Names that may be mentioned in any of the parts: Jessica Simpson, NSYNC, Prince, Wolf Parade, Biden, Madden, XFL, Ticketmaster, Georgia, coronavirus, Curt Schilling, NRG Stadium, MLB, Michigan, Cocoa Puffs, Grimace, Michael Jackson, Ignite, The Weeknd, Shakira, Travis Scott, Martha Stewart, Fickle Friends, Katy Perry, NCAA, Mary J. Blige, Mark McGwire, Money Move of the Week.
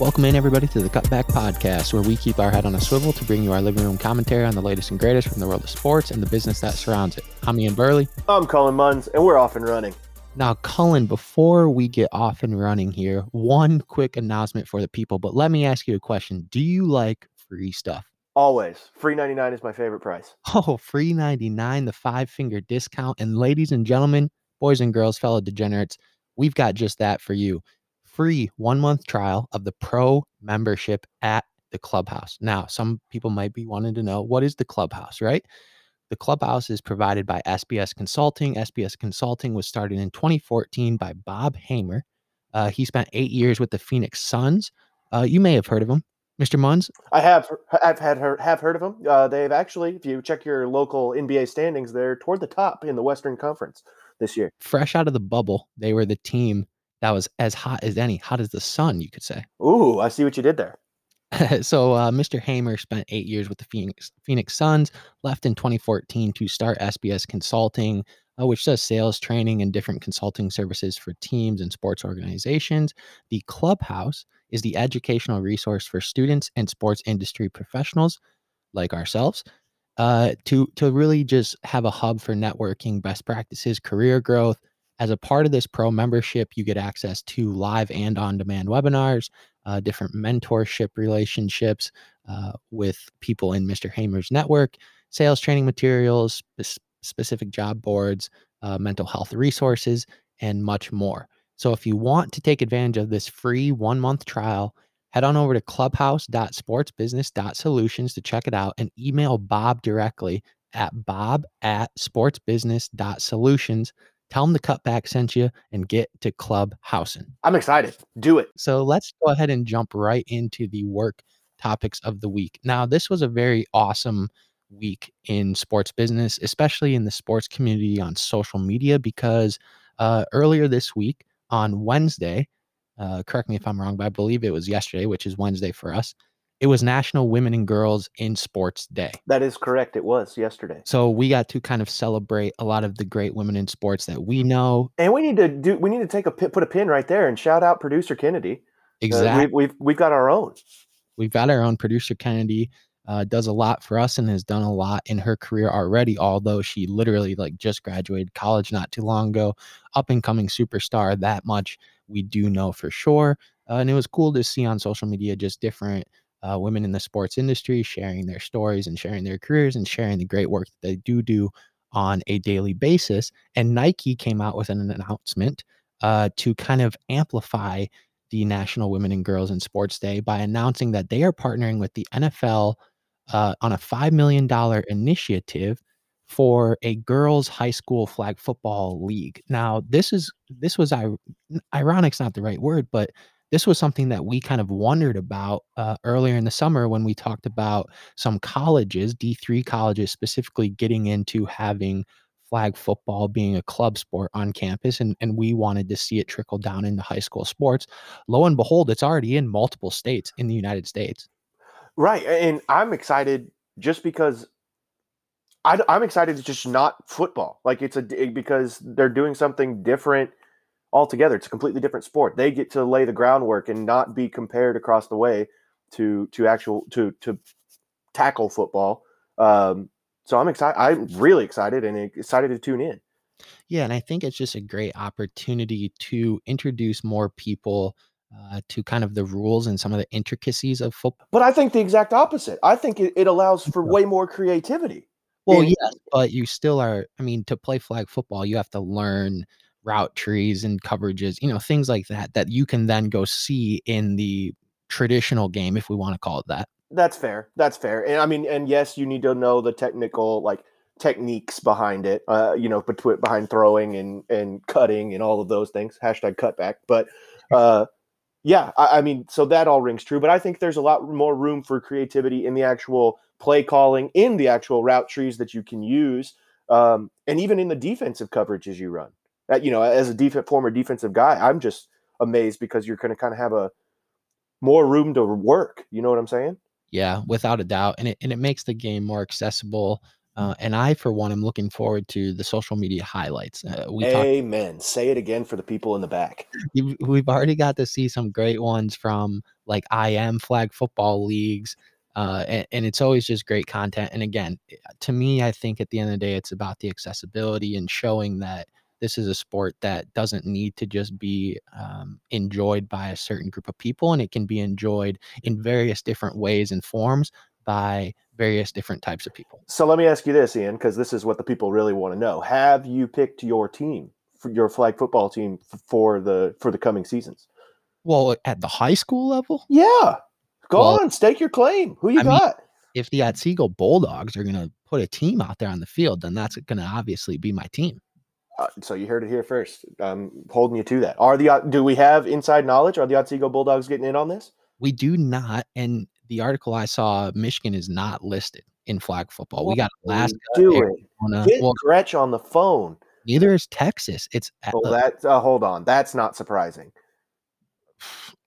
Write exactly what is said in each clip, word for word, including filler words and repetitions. Welcome in, everybody, to the Cutback Podcast, where we keep our head on a swivel to bring you our living room commentary on the latest and greatest from the world of sports and the business that surrounds it. I'm Ian Burley. I'm Cullen Munns, and we're off and running. Now, Cullen, before we get off and running here, one quick announcement for the people, but let me ask you a question. Do you like free stuff? Always. Free ninety-nine is my favorite price. Oh, free ninety-nine, the five-finger discount. And ladies and gentlemen, boys and girls, fellow degenerates, we've got just that for you. Free one-month trial of the pro membership at the Clubhouse. Now, some people might be wanting to know, what is the Clubhouse, right? The Clubhouse is provided by S B S Consulting. S B S Consulting was started in twenty fourteen by Bob Hamer. Uh, he spent eight years with the Phoenix Suns. Uh, you may have heard of him, Mister Munns. I have. I've had have heard of him. Uh, they've actually, if you check your local N B A standings, they're toward the top in the Western Conference this year. Fresh out of the bubble, they were the team that was as hot as any, hot as the sun, you could say. Ooh, I see what you did there. so uh, Mister Hamer spent eight years with the Phoenix, Phoenix Suns, left in twenty fourteen to start S B S Consulting, uh, which does sales training and different consulting services for teams and sports organizations. The Clubhouse is the educational resource for students and sports industry professionals like ourselves uh, to, to really just have a hub for networking, best practices, career growth. As a part of this pro membership, you get access to live and on-demand webinars, uh, different mentorship relationships uh, with people in Mister Hamer's network, sales training materials, sp- specific job boards, uh, mental health resources, and much more. So if you want to take advantage of this free one-month trial, head on over to clubhouse dot sportsbusiness dot solutions to check it out and email Bob directly at bob at sportsbusiness dot solutions. Tell them the Cutback sent you and get to club housing. I'm excited. Do it. So let's go ahead and jump right into the work topics of the week. Now, this was a very awesome week in sports business, especially in the sports community on social media, because uh, earlier this week on Wednesday, uh, correct me if I'm wrong, but I believe it was yesterday, which is Wednesday for us. It was National Women and Girls in Sports Day. That is correct. It was yesterday. So we got to kind of celebrate a lot of the great women in sports that we know. And we need to do. We need to take a put a pin right there and shout out Producer Kennedy. Exactly. Uh, we, we've we've got our own. We've got our own. Producer Kennedy uh, does a lot for us and has done a lot in her career already. Although she literally like just graduated college not too long ago, up and coming superstar. That much we do know for sure. Uh, and it was cool to see on social media just different Uh, women in the sports industry sharing their stories and sharing their careers and sharing the great work that they do do on a daily basis. And Nike came out with an announcement uh, to kind of amplify the National Women and Girls in Sports Day by announcing that they are partnering with the N F L uh, on a five million dollars initiative for a girls' high school flag football league. Now, this is this was ironic's not the right word, but this was something that we kind of wondered about uh, earlier in the summer when we talked about some colleges, D three colleges specifically, getting into having flag football being a club sport on campus. And, and we wanted to see it trickle down into high school sports. Lo and behold, it's already in multiple states in the United States. Right. And I'm excited just because I, I'm excited it's just not football. Like it's a because they're doing something different altogether. It's a completely different sport. They get to lay the groundwork and not be compared across the way to to actual to to tackle football. Um, so I'm excited. I'm really excited and excited to tune in. Yeah, and I think it's just a great opportunity to introduce more people uh, to kind of the rules and some of the intricacies of football. But I think the exact opposite. I think it, it allows for way more creativity. Well, yes, yeah, but you still are. I mean, to play flag football, you have to learn route trees and coverages, you know, things like that, that you can then go see in the traditional game, if we want to call it that. That's fair. That's fair. And I mean, and yes, you need to know the technical, like techniques behind it, uh, you know, between, behind throwing and, and cutting and all of those things, hashtag cutback. But uh, yeah, I, I mean, so that all rings true, but I think there's a lot more room for creativity in the actual play calling, in the actual route trees that you can use. Um, and even in the defensive coverages you run. You know, as a def- former defensive guy, I'm just amazed because you're going to kind of have a more room to work. You know what I'm saying? Yeah, without a doubt. And it and it makes the game more accessible. Uh, and I, for one, am looking forward to the social media highlights. Uh, we Amen. Talk- Say it again for the people in the back. We've already got to see some great ones from like I M flag football leagues. Uh, and, and it's always just great content. And again, to me, I think at the end of the day, it's about the accessibility and showing that this is a sport that doesn't need to just be um, enjoyed by a certain group of people. And it can be enjoyed in various different ways and forms by various different types of people. So let me ask you this, Ian, because this is what the people really want to know. Have you picked your team, your flag football team for the for the coming seasons? Well, at the high school level? Yeah. Go well, on, stake your claim. Who you I got? Mean, if the Otsego Bulldogs are going to put a team out there on the field, then that's going to obviously be my team. Uh, so you heard it here first. I'm holding you to that. Are the do we have inside knowledge? Are the Otsego Bulldogs getting in on this? We do not, and the article I saw, Michigan is not listed in flag football. What we got Alaska. Doing? Arizona. Get well, Gretch on the phone. Neither is Texas. It's at well, the, that, uh, hold on. That's not surprising.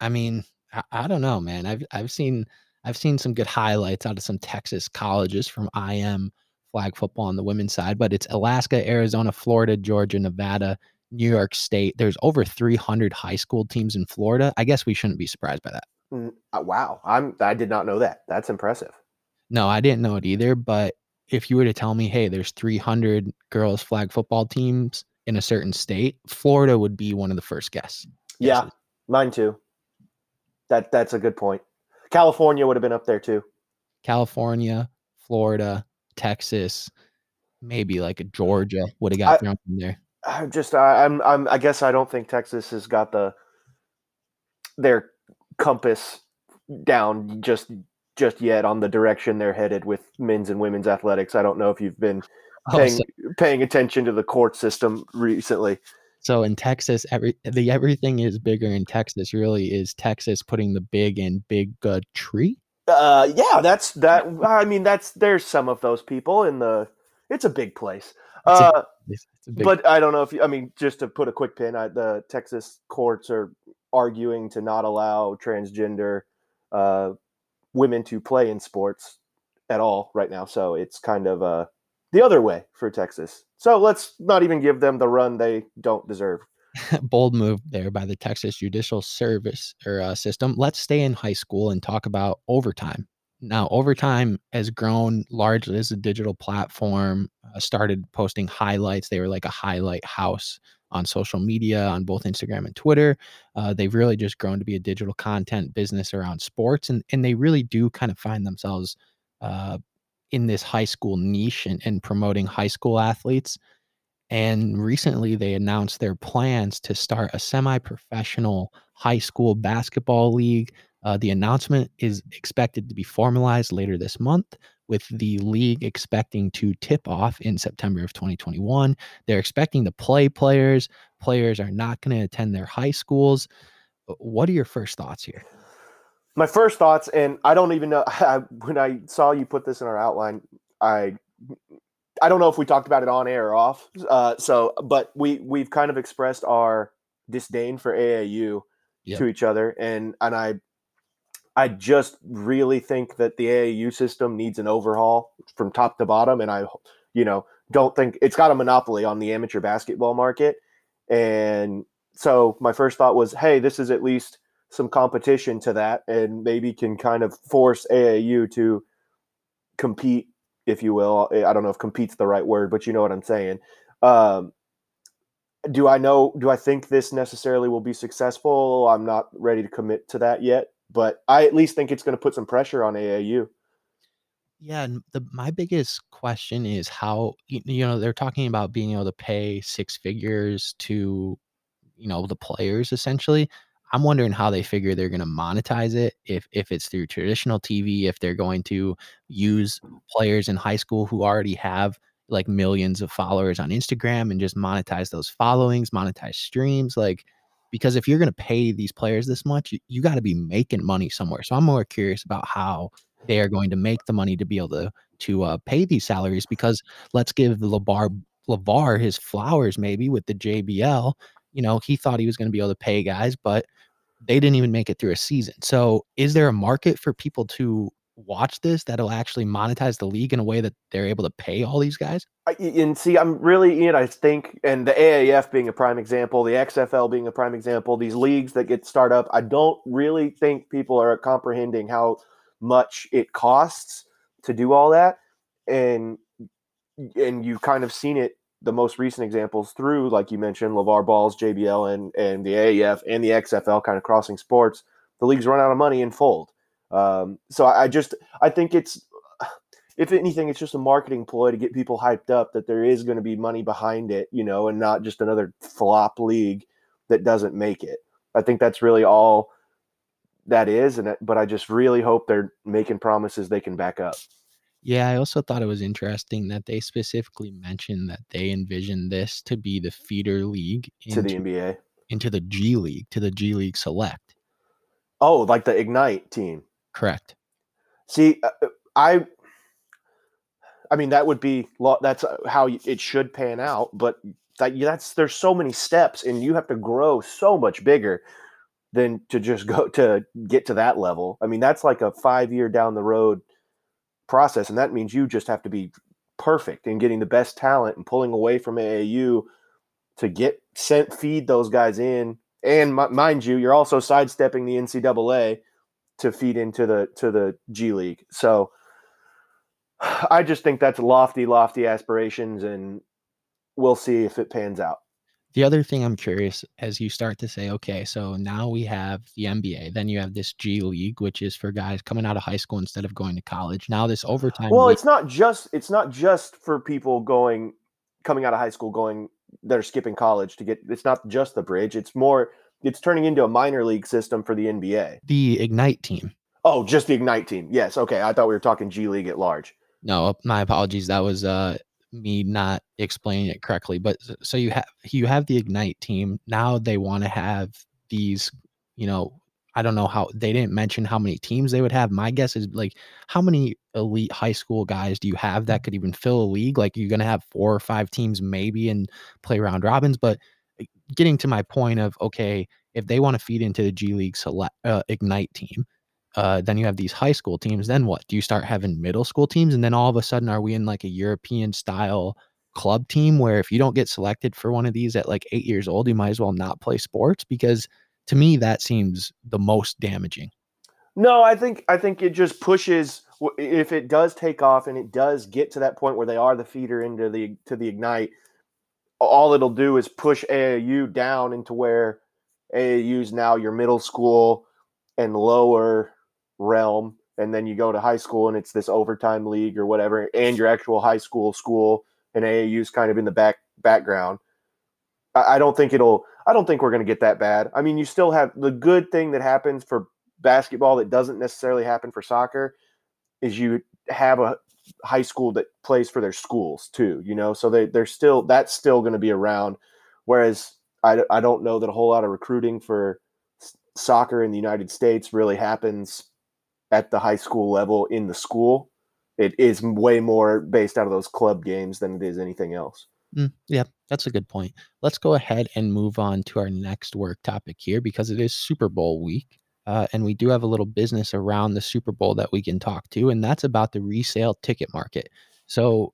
I mean, I, I don't know, man. I've I've seen I've seen some good highlights out of some Texas colleges from I M flag football on the women's side, but it's Alaska, Arizona, Florida, Georgia, Nevada, New York State. There's over three hundred high school teams in Florida. I guess we shouldn't be surprised by that. Wow. I'm, I did not know that. That's impressive. No, I didn't know it either. But if you were to tell me, hey, there's three hundred girls flag football teams in a certain state, Florida would be one of the first guess. Yeah, guesses. Mine too. That That's a good point. California would have been up there too. California, Florida, Texas, maybe like a Georgia would have got I, thrown in there. I'm just, I, I'm, I'm, I guess I don't think Texas has got the, their compass down just just yet on the direction they're headed with men's and women's athletics. I don't know if you've been paying, oh, so, paying attention to the court system recently. So in Texas, every the everything is bigger in Texas. Really, is Texas putting the big in big uh, tree? Uh, yeah, that's that. I mean, that's there's some of those people in the. It's a big place. Uh, it's a, it's a big but place. I don't know if you, I mean just to put a quick pin. I, the Texas courts are arguing to not allow transgender uh, women to play in sports at all right now. So it's kind of uh, the other way for Texas. So let's not even give them the run they don't deserve. Bold move there by the Texas Judicial Service or uh, system. Let's stay in high school and talk about Overtime. Now, Overtime has grown largely as a digital platform, uh, started posting highlights. They were like a highlight house on social media, on both Instagram and Twitter. Uh, they've really just grown to be a digital content business around sports. And, and they really do kind of find themselves uh, in this high school niche and, and promoting high school athletes. And recently they announced their plans to start a semi-professional high school basketball league. Uh, the announcement is expected to be formalized later this month, with the league expecting to tip off in September of twenty twenty-one. They're expecting to play players. Players are not going to attend their high schools. What are your first thoughts here? My first thoughts, and I don't even know, I, when I saw you put this in our outline, I I don't know if we talked about it on air or off. Uh, so, but we, we've kind of expressed our disdain for A A U yep. to each other, and and I I just really think that the A A U system needs an overhaul from top to bottom. And I, you know, don't think it's got a monopoly on the amateur basketball market. And so my first thought was, hey, this is at least some competition to that and maybe can kind of force A A U to compete, if you will. I don't know if compete's the right word, but you know what I'm saying. Um, do I know, do I think this necessarily will be successful? I'm not ready to commit to that yet. But I at least think it's going to put some pressure on A A U. Yeah, and the, my biggest question is how, you know, they're talking about being able to pay six figures to, you know, the players essentially. I'm wondering how they figure they're going to monetize it, if if it's through traditional T V, if they're going to use players in high school who already have like millions of followers on Instagram and just monetize those followings, monetize streams, like. Because if you're going to pay these players this much, you, you got to be making money somewhere. So I'm more curious about how they are going to make the money to be able to to uh, pay these salaries. Because let's give LeVar, LeVar his flowers maybe with the J B L. You know, he thought he was going to be able to pay guys, but they didn't even make it through a season. So is there a market for people to watch this that'll actually monetize the league in a way that they're able to pay all these guys? I, and see, I'm really, you know, I think, and the A A F being a prime example, the X F L being a prime example, these leagues that get started up, I don't really think people are comprehending how much it costs to do all that. And, and you've kind of seen it, the most recent examples through, like you mentioned, LeVar Ball's, J B L, and, and the A A F and the X F L kind of crossing sports, the leagues run out of money and fold. Um, so I just, I think it's, if anything, it's just a marketing ploy to get people hyped up that there is going to be money behind it, you know, and not just another flop league that doesn't make it. I think that's really all that is. And, but I just really hope they're making promises they can back up. Yeah, I also thought it was interesting that they specifically mentioned that they envision this to be the feeder league into, to the N B A, into the G League, to the G League Select. Oh, like the Ignite team. Correct. See, I, I mean, that would be that's how it should pan out. But that, that's there's so many steps, and you have to grow so much bigger than to just go to get to that level. I mean, that's like a five year down the road process, and that means you just have to be perfect in getting the best talent and pulling away from A A U to get sent feed those guys in. And m- mind you, you're also sidestepping the N C double A to feed into the to the G League. So I just think that's lofty, lofty aspirations, and we'll see if it pans out. The other thing I'm curious, as you start to say, okay, so now we have the N B A, then you have this G League, which is for guys coming out of high school instead of going to college. Now this overtime. Well, league- it's not just it's not just for people going coming out of high school going that are skipping college to get. It's not just the bridge. It's more. It's turning into a minor league system for the N B A. The Ignite team. Oh, just the Ignite team. Yes. Okay, I thought we were talking G League at large. No, my apologies. That was uh. me not explaining it correctly, but so you have you have the Ignite team. Now they want to have these, you know, I don't know how they didn't mention how many teams they would have. My guess is like how many elite high school guys do you have that could even fill a league? Like you're going to have four or five teams maybe and play round robins. But getting to my point of, okay, if they want to feed into the G League select uh, Ignite team, Uh, then you have these high school teams. Then what? Do you start having middle school teams? And then all of a sudden, are we in like a European style club team where if you don't get selected for one of these at like eight years old, you might as well not play sports? Because to me, that seems the most damaging. No, I think I think it just pushes, if it does take off and it does get to that point where they are the feeder into the to the Ignite, all it'll do is push A A U down into where A A U is now your middle school and lower realm, and then you go to high school and it's this overtime league or whatever, and your actual high school school and A A U is kind of in the back background. I, I don't think it'll I don't think we're going to get that bad. I mean, you still have the good thing that happens for basketball that doesn't necessarily happen for soccer is you have a high school that plays for their schools too, you know, so they, they're still that's still going to be around, whereas I, I don't know that a whole lot of recruiting for s- soccer in the United States really happens at the high school level in the school. It is way more based out of those club games than it is anything else. Mm, yeah, that's a good point. Let's go ahead and move on to our next work topic here because it is Super Bowl week. Uh, and we do have a little business around the Super Bowl that we can talk to, and that's about the resale ticket market. So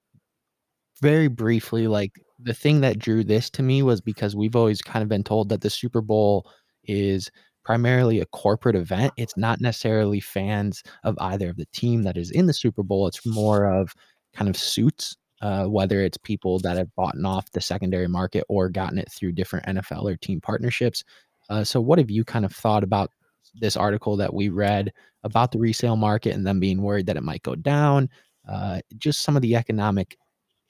very briefly, like the thing that drew this to me was because we've always kind of been told that the Super Bowl is primarily a corporate event. It's not necessarily fans of either of the team that is in the Super Bowl. It's more of kind of suits, uh, whether it's people that have bought off the secondary market or gotten it through different N F L or team partnerships. Uh, so what have you kind of thought about this article that we read about the resale market and them being worried that it might go down? Uh, just some of the economic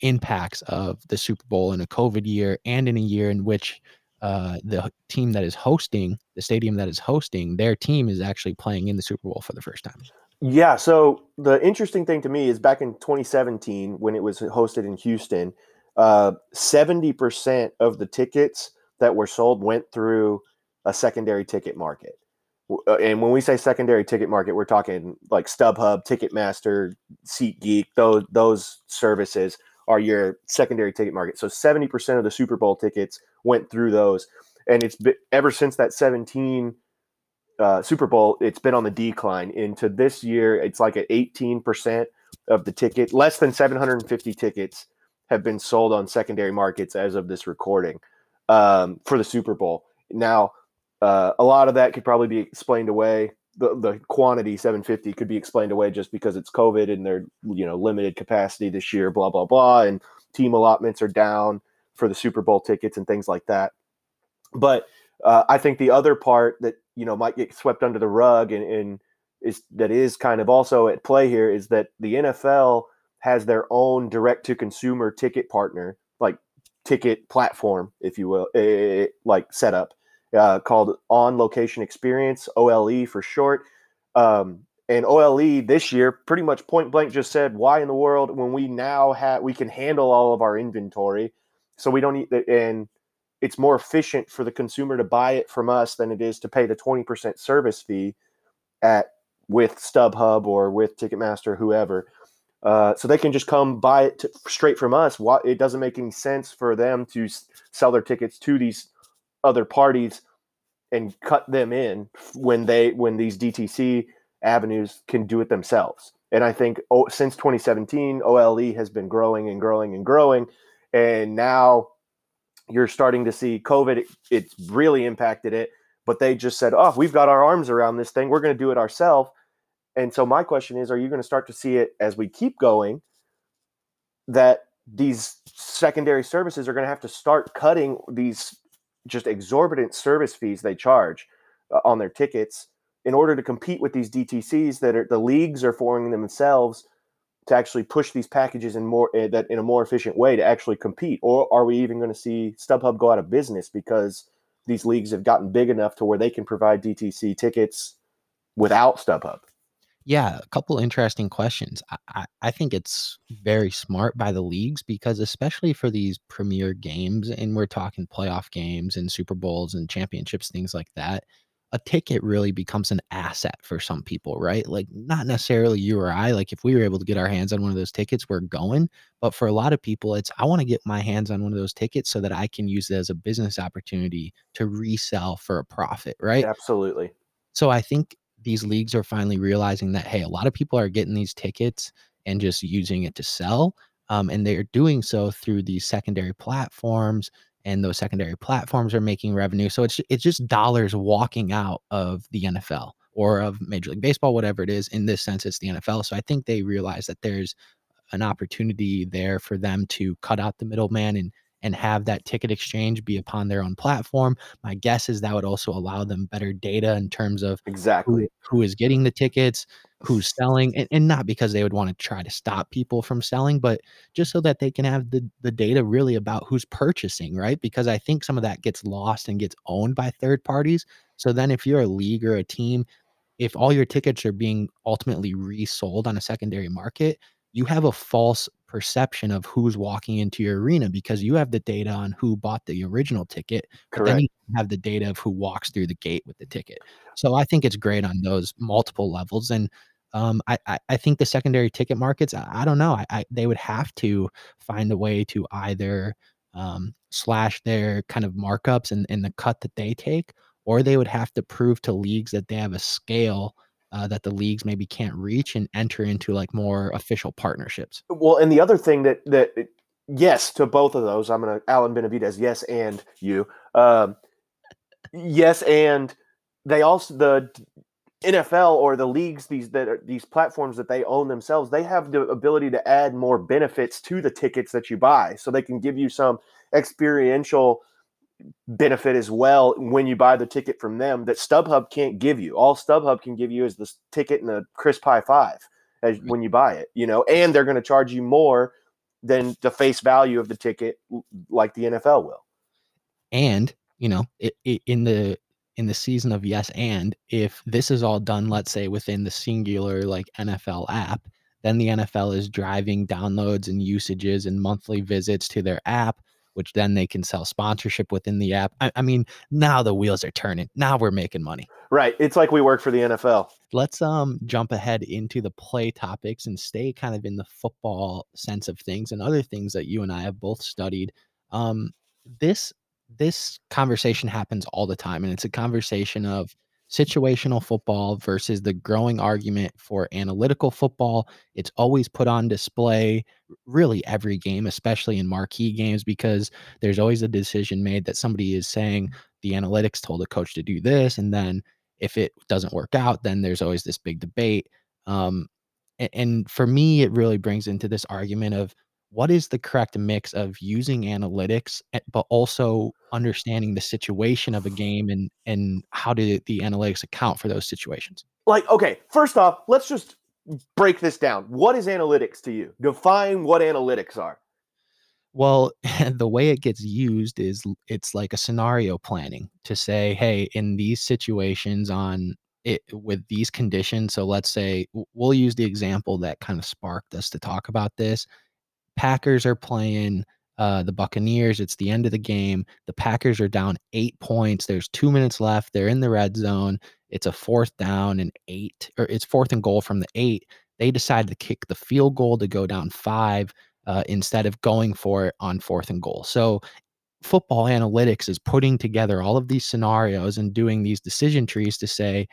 impacts of the Super Bowl in a COVID year and in a year in which Uh, the team that is hosting, the stadium that is hosting, their team is actually playing in the Super Bowl for the first time. Yeah, so the interesting thing to me is back in twenty seventeen, when it was hosted in Houston, uh, seventy percent of the tickets that were sold went through a secondary ticket market. And when we say secondary ticket market, we're talking like StubHub, Ticketmaster, SeatGeek, those, those services are your secondary ticket market. So seventy percent of the Super Bowl tickets went through those. And it's been, ever since that seventeen uh, Super Bowl, it's been on the decline. Into this year, it's like at eighteen percent of the ticket. Less than seven hundred fifty tickets have been sold on secondary markets as of this recording um, for the Super Bowl. Now, uh, a lot of that could probably be explained away. The, the quantity, seven hundred fifty, could be explained away just because it's COVID and they're, you know, limited capacity this year, blah, blah, blah. And team allotments are down for the Super Bowl tickets and things like that. But uh, I think the other part that, you know, might get swept under the rug and, and is that is kind of also at play here is that the N F L has their own direct-to-consumer ticket partner, like ticket platform, if you will, eh, like setup. Uh, called On Location Experience, O L E for short. Um, and O L E this year pretty much point blank just said, why in the world when we now have, we can handle all of our inventory. So we don't need that. And it's more efficient for the consumer to buy it from us than it is to pay the twenty percent service fee at with StubHub or with Ticketmaster, whoever. Uh, so they can just come buy it to, straight from us. Why, it doesn't make any sense for them to s- sell their tickets to these other parties and cut them in when they when these D T C avenues can do it themselves. And I think oh, since twenty seventeen, O L E has been growing and growing and growing. And now you're starting to see COVID, it, it's really impacted it. But they just said, oh, we've got our arms around this thing. We're going to do it ourselves. And so my question is, are you going to start to see it as we keep going that these secondary services are going to have to start cutting these just exorbitant service fees they charge uh, on their tickets in order to compete with these D T Cs that are the leagues are forming themselves to actually push these packages in more uh, that in a more efficient way to actually compete? Or are we even going to see StubHub go out of business because these leagues have gotten big enough to where they can provide D T C tickets without StubHub? Yeah, a couple interesting questions. I, I think it's very smart by the leagues because especially for these premier games, and we're talking playoff games and Super Bowls and championships, things like that, a ticket really becomes an asset for some people, right? Like not necessarily you or I, like if we were able to get our hands on one of those tickets, we're going. But for a lot of people, it's I want to get my hands on one of those tickets so that I can use it as a business opportunity to resell for a profit, right? Absolutely. So I think these leagues are finally realizing that, hey, a lot of people are getting these tickets and just using it to sell. Um, and they're doing so through these secondary platforms, and those secondary platforms are making revenue. So it's, it's just dollars walking out of the N F L or of Major League Baseball, whatever it is. In this sense, it's the N F L. So I think they realize that there's an opportunity there for them to cut out the middleman and and have that ticket exchange be upon their own platform. My guess is that would also allow them better data in terms of exactly who, who is getting the tickets, who's selling, and, and not because they would want to try to stop people from selling, but just so that they can have the, the data really about who's purchasing, right? Because I think some of that gets lost and gets owned by third parties. So then if you're a league or a team, if all your tickets are being ultimately resold on a secondary market, you have a false perception of who's walking into your arena because you have the data on who bought the original ticket, but Correct. Then you have the data of who walks through the gate with the ticket. So I think it's great on those multiple levels. And um, I, I, I think the secondary ticket markets, I, I don't know, I, I, they would have to find a way to either um, slash their kind of markups and, and the cut that they take, or they would have to prove to leagues that they have a scale Uh, that the leagues maybe can't reach and enter into like more official partnerships. Well, and the other thing that, that yes, to both of those, I'm going to Alan Benavidez, yes, and you. Um, yes, and they also, the N F L or the leagues, these that are, these platforms that they own themselves, they have the ability to add more benefits to the tickets that you buy. So they can give you some experiential benefit as well when you buy the ticket from them that StubHub can't give you. All StubHub can give you is this ticket and a crisp high five as right. when you buy it, you know, and they're going to charge you more than the face value of the ticket like the N F L will. And, you know, it, it, in the in the season of yes, and if this is all done, let's say within the singular like N F L app, then the N F L is driving downloads and usages and monthly visits to their app, which then they can sell sponsorship within the app. I, I mean, now the wheels are turning. Now we're making money. Right. It's like we work for the N F L. Let's um jump ahead into the play topics and stay kind of in the football sense of things and other things that you and I have both studied. Um, this this conversation happens all the time, and it's a conversation of situational football versus the growing argument for analytical football. It's always put on display really every game, especially in marquee games, because there's always a decision made that somebody is saying the analytics told the coach to do this. And then if it doesn't work out, then there's always this big debate. Um, and, and for me, it really brings into this argument of what is the correct mix of using analytics, but also understanding the situation of a game and, and how do the analytics account for those situations? Like, okay, first off, let's just break this down. What is analytics to you? Define what analytics are. Well, the way it gets used is it's like a scenario planning to say, hey, in these situations on it with these conditions. So let's say we'll use the example that kind of sparked us to talk about this. Packers are playing uh, the Buccaneers. It's the end of the game. The Packers are down eight points. There's two minutes left. They're in the red zone. It's a fourth down and eight, or it's fourth and goal from the eight. They decide to kick the field goal to go down five uh, instead of going for it on fourth and goal. So football analytics is putting together all of these scenarios and doing these decision trees to say,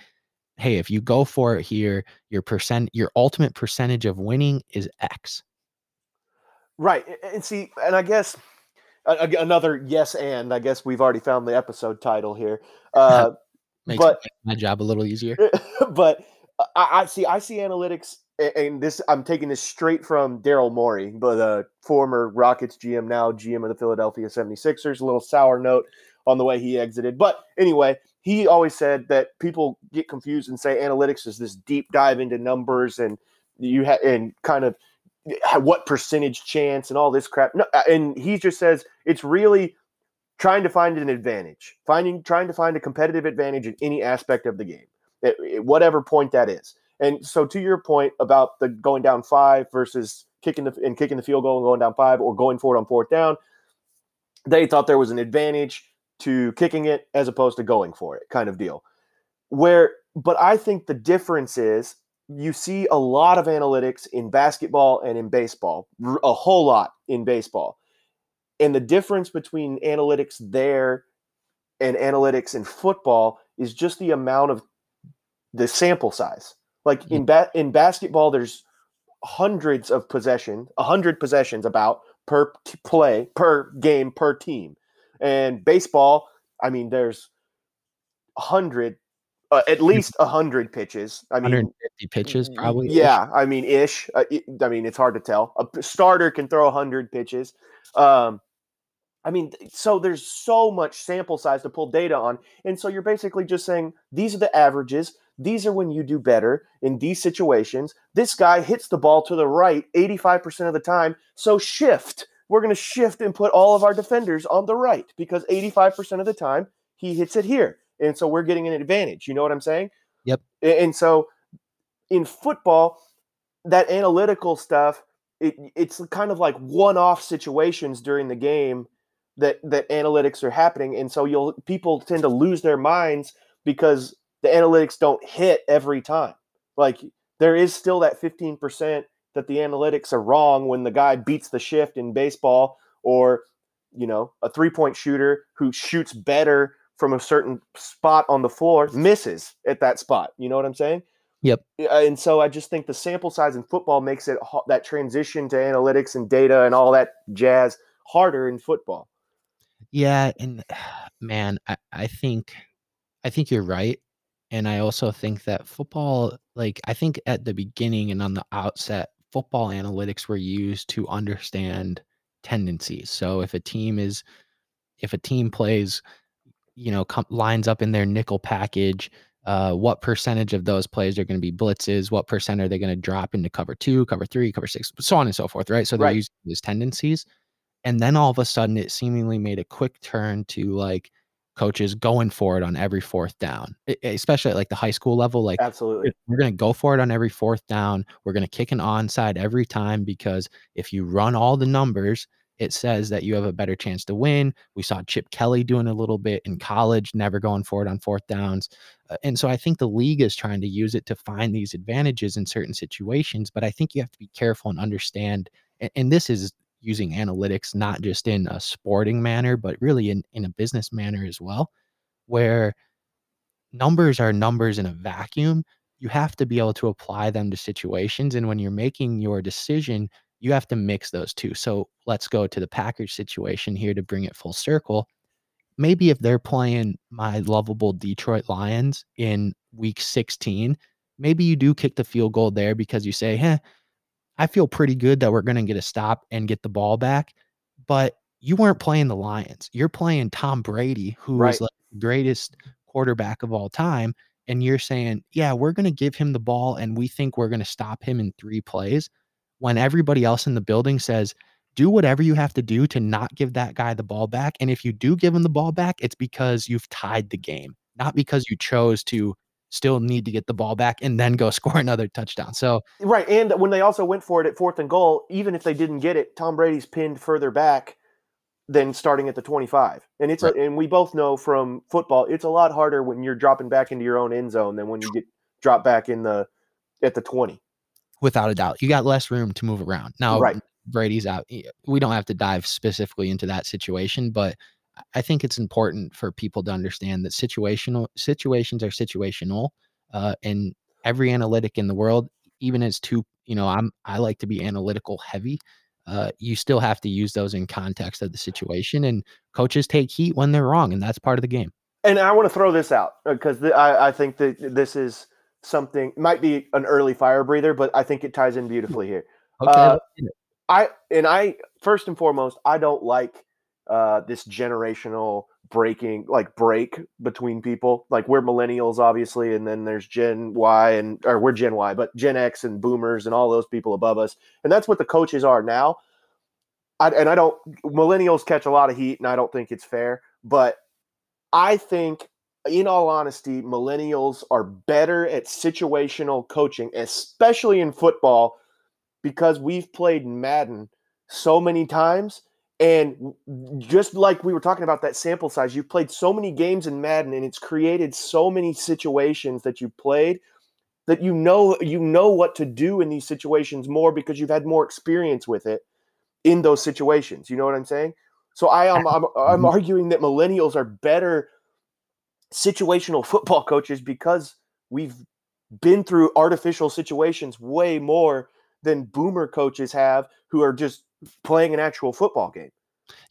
hey, if you go for it here, your percent, your ultimate percentage of winning is X. Right. And see, and I guess another yes, and I guess we've already found the episode title here. Uh, Makes but, my job a little easier. But I, I see, I see analytics, and this I'm taking this straight from Daryl Morey, but the former Rockets G M, now G M of the Philadelphia seventy-sixers, a little sour note on the way he exited. But anyway, he always said that people get confused and say analytics is this deep dive into numbers and you ha- and kind of what percentage chance and all this crap. No, and he just says it's really trying to find an advantage, finding trying to find a competitive advantage in any aspect of the game, at, at whatever point that is. And so to your point about the going down five versus kicking the and kicking the field goal and going down five or going for it on fourth down, they thought there was an advantage to kicking it as opposed to going for it kind of deal. Where, but I think the difference is, you see a lot of analytics in basketball and in baseball, a whole lot in baseball. And the difference between analytics there and analytics in football is just the amount of the sample size. Like mm-hmm. in ba- in basketball, there's hundreds of possessions, a hundred possessions about per t- play, per game, per team. And baseball, I mean, there's a hundred Uh, at least one hundred pitches. I mean, one hundred fifty pitches, probably. Yeah, I mean, ish. Uh, it, I mean, it's hard to tell. A starter can throw one hundred pitches. Um, I mean, so there's so much sample size to pull data on. And so you're basically just saying, these are the averages. These are when you do better in these situations. This guy hits the ball to the right eighty-five percent of the time. So shift. We're going to shift and put all of our defenders on the right because eighty-five percent of the time he hits it here. And so we're getting an advantage. You know what I'm saying? Yep. And so in football, that analytical stuff, it, it's kind of like one-off situations during the game that, that analytics are happening. And so you'll people tend to lose their minds because the analytics don't hit every time. Like there is still that fifteen percent that the analytics are wrong when the guy beats the shift in baseball or, you know, a three-point shooter who shoots better from a certain spot on the floor misses at that spot. You know what I'm saying? Yep. And so I just think the sample size in football makes it that transition to analytics and data and all that jazz harder in football. Yeah. And man, I, I think, I think you're right. And I also think that football, like I think at the beginning and on the outset, football analytics were used to understand tendencies. So if a team is, if a team plays, you know, com- lines up in their nickel package, uh, what percentage of those plays are going to be blitzes? What percent are they going to drop into cover two, cover three, cover six, so on and so forth, right? So they're right. using these tendencies. And then all of a sudden it seemingly made a quick turn to like coaches going for it on every fourth down, it, especially at like the high school level. Like absolutely, we're going to go for it on every fourth down. We're going to kick an onside every time because if you run all the numbers, it says that you have a better chance to win. We saw Chip Kelly doing a little bit in college, never going for it on fourth downs. Uh, and so I think the league is trying to use it to find these advantages in certain situations. But I think you have to be careful and understand, and, and this is using analytics, not just in a sporting manner, but really in, in a business manner as well, where numbers are numbers in a vacuum. You have to be able to apply them to situations. And when you're making your decision, you have to mix those two. So let's go to the Packers situation here to bring it full circle. Maybe if they're playing my lovable Detroit Lions in week sixteen, maybe you do kick the field goal there because you say, hey, I feel pretty good that we're going to get a stop and get the ball back. But you weren't playing the Lions. You're playing Tom Brady, who right. is like the greatest quarterback of all time. And you're saying, yeah, we're going to give him the ball and we think we're going to stop him in three plays, when everybody else in the building says, do whatever you have to do to not give that guy the ball back. And if you do give him the ball back, it's because you've tied the game, not because you chose to still need to get the ball back and then go score another touchdown. So right. And when they also went for it at fourth and goal, even if they didn't get it, Tom Brady's pinned further back than starting at the twenty-five. And it's, right. a, and we both know from football, it's a lot harder when you're dropping back into your own end zone than when you get dropped back in the, at the twenty. Without a doubt. You got less room to move around. Now right. Brady's out. We don't have to dive specifically into that situation, but I think it's important for people to understand that situational situations are situational, uh, and every analytic in the world, even as two, you know, I'm, I like to be analytical heavy. Uh, you still have to use those in context of the situation, and coaches take heat when they're wrong. And that's part of the game. And I want to throw this out because th- I, I think that this is something, might be an early fire breather, but I think it ties in beautifully here. Okay, uh, I, and I, first and foremost, I don't like, Uh, this generational breaking, like break between people. Like we're millennials, obviously, and then there's Gen Y, and or we're Gen Y, but Gen X and Boomers and all those people above us, and that's what the coaches are now. I, and I don't millennials catch a lot of heat, and I don't think it's fair. But I think, in all honesty, millennials are better at situational coaching, especially in football, because we've played Madden so many times. And just like we were talking about that sample size, you've played so many games in Madden and it's created so many situations that you played that you know you know what to do in these situations more because you've had more experience with it in those situations. You know what I'm saying? So I am I'm, I'm arguing that millennials are better situational football coaches because we've been through artificial situations way more than boomer coaches have, who are just playing an actual football game.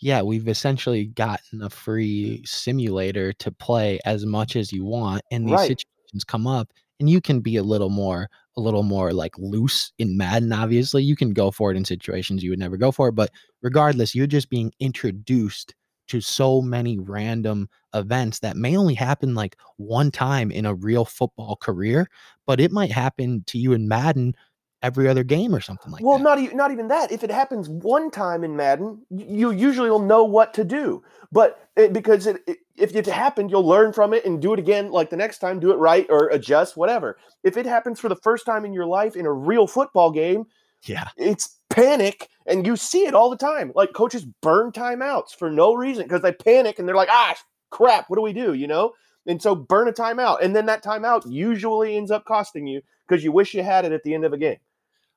Yeah, we've essentially gotten a free simulator to play as much as you want, and these right. situations come up, and you can be a little more, a little more like loose in Madden. Obviously, you can go for it in situations you would never go for it, but regardless, you're just being introduced to so many random events that may only happen like one time in a real football career, but it might happen to you in Madden every other game or something like well, that. Well, not, e- not even that. If it happens one time in Madden, you usually will know what to do. But it, because it, it, if it happened, you'll learn from it and do it again, like the next time, do it right or adjust, whatever. If it happens for the first time in your life in a real football game, yeah, it's panic, and you see it all the time. Like coaches burn timeouts for no reason because they panic and they're like, ah, crap, what do we do, you know? And so burn a timeout. And then that timeout usually ends up costing you because you wish you had it at the end of a game.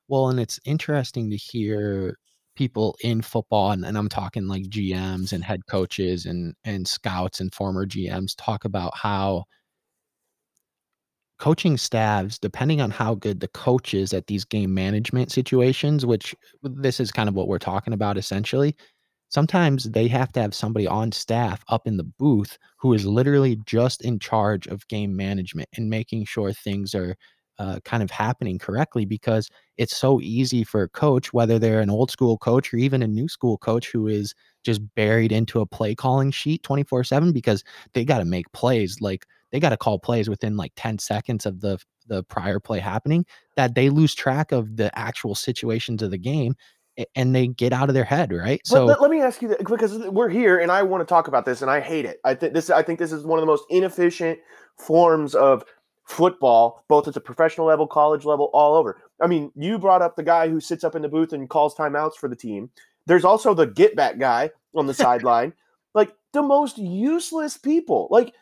Well, and it's interesting to hear people in football, and, and I'm talking like G Ms and head coaches and, and scouts and former G Ms, talk about how coaching staffs, depending on how good the coach is at these game management situations, which this is kind of what we're talking about essentially, sometimes they have to have somebody on staff up in the booth who is literally just in charge of game management and making sure things are Uh, kind of happening correctly, because it's so easy for a coach, whether they're an old school coach or even a new school coach who is just buried into a play calling sheet twenty-four seven, because they got to make plays. Like they got to call plays within like ten seconds of the, the prior play happening, that they lose track of the actual situations of the game and they get out of their head. Right. So let, let, let me ask you that, because we're here and I want to talk about this and I hate it. I think this, I think this is one of the most inefficient forms of football, both at the professional level, college level, all over. I mean, you brought up the guy who sits up in the booth and calls timeouts for the team. There's also the get back guy on the sideline, like the most useless people, like